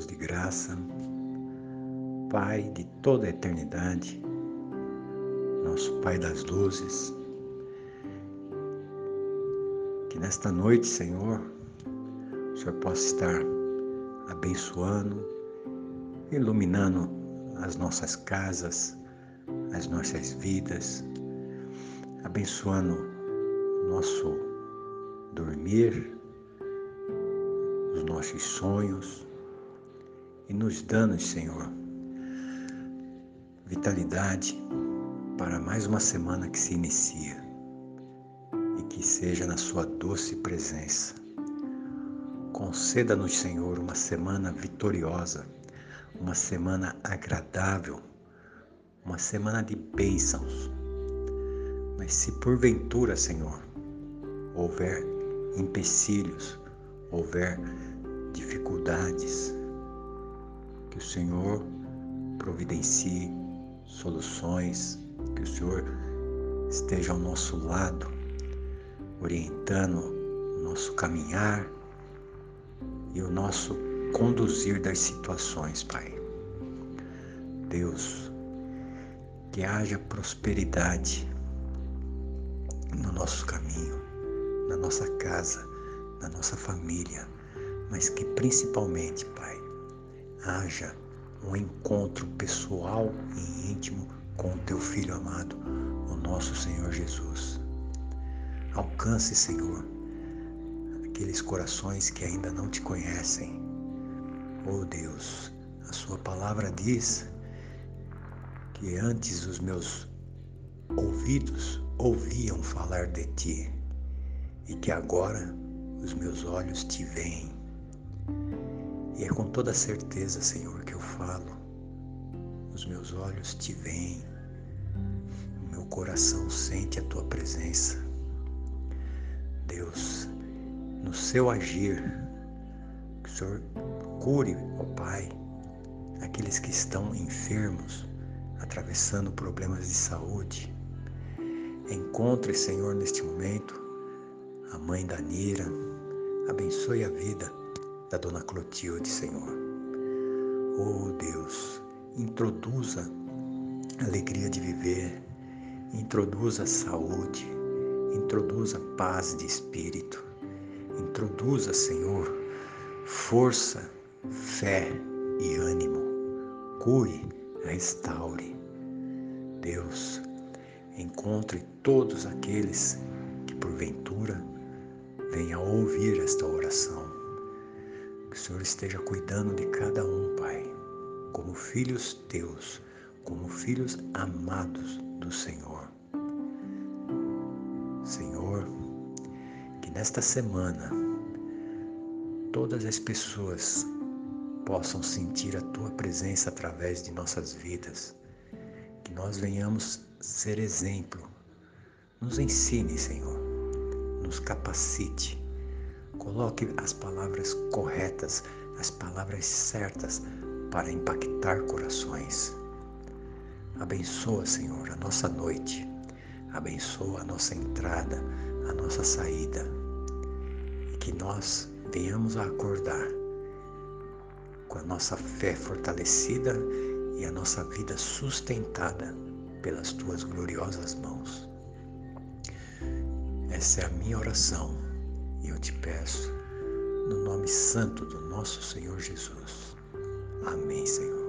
Deus de graça, Pai de toda a eternidade, nosso Pai das luzes, que nesta noite, Senhor, o Senhor possa estar abençoando, iluminando as nossas casas, as nossas vidas, abençoando nosso dormir, os nossos sonhos e nos dando, Senhor, vitalidade para mais uma semana que se inicia e que seja na sua doce presença. Conceda-nos, Senhor, uma semana vitoriosa, uma semana agradável, uma semana de bênçãos. Mas se porventura, Senhor, houver empecilhos, houver dificuldades, que o Senhor providencie soluções, que o Senhor esteja ao nosso lado, orientando o nosso caminhar e o nosso conduzir das situações, Pai. Deus, que haja prosperidade no nosso caminho, na nossa casa, na nossa família, mas que principalmente, Pai, haja um encontro pessoal e íntimo com o Teu Filho amado, o nosso Senhor Jesus. Alcance, Senhor, aqueles corações que ainda não Te conhecem. Oh Deus, a Sua palavra diz que antes os meus ouvidos ouviam falar de Ti e que agora os meus olhos Te veem. E é com toda certeza, Senhor, que eu falo. Os meus olhos Te veem, o meu coração sente a Tua presença. Deus, no Seu agir, que o Senhor cure, ó Pai, aqueles que estão enfermos, atravessando problemas de saúde. Encontre, Senhor, neste momento, a mãe Danira, abençoe a vida da Dona Clotilde, Senhor. Oh Deus, introduza a alegria de viver, introduza a saúde, introduza a paz de espírito, introduza, Senhor, força, fé e ânimo. Cure, restaure. Deus, encontre todos aqueles que porventura venham a ouvir esta oração. Que o Senhor esteja cuidando de cada um, Pai, como filhos Teus, como filhos amados do Senhor. Senhor, que nesta semana todas as pessoas possam sentir a Tua presença através de nossas vidas, que nós venhamos ser exemplo. Nos ensine, Senhor, nos capacite. Coloque as palavras corretas, as palavras certas para impactar corações. Abençoa, Senhor, a nossa noite. Abençoa a nossa entrada, a nossa saída. E que nós venhamos a acordar com a nossa fé fortalecida e a nossa vida sustentada pelas Tuas gloriosas mãos. Essa é a minha oração. E eu te peço, no nome santo do nosso Senhor Jesus. Amém, Senhor.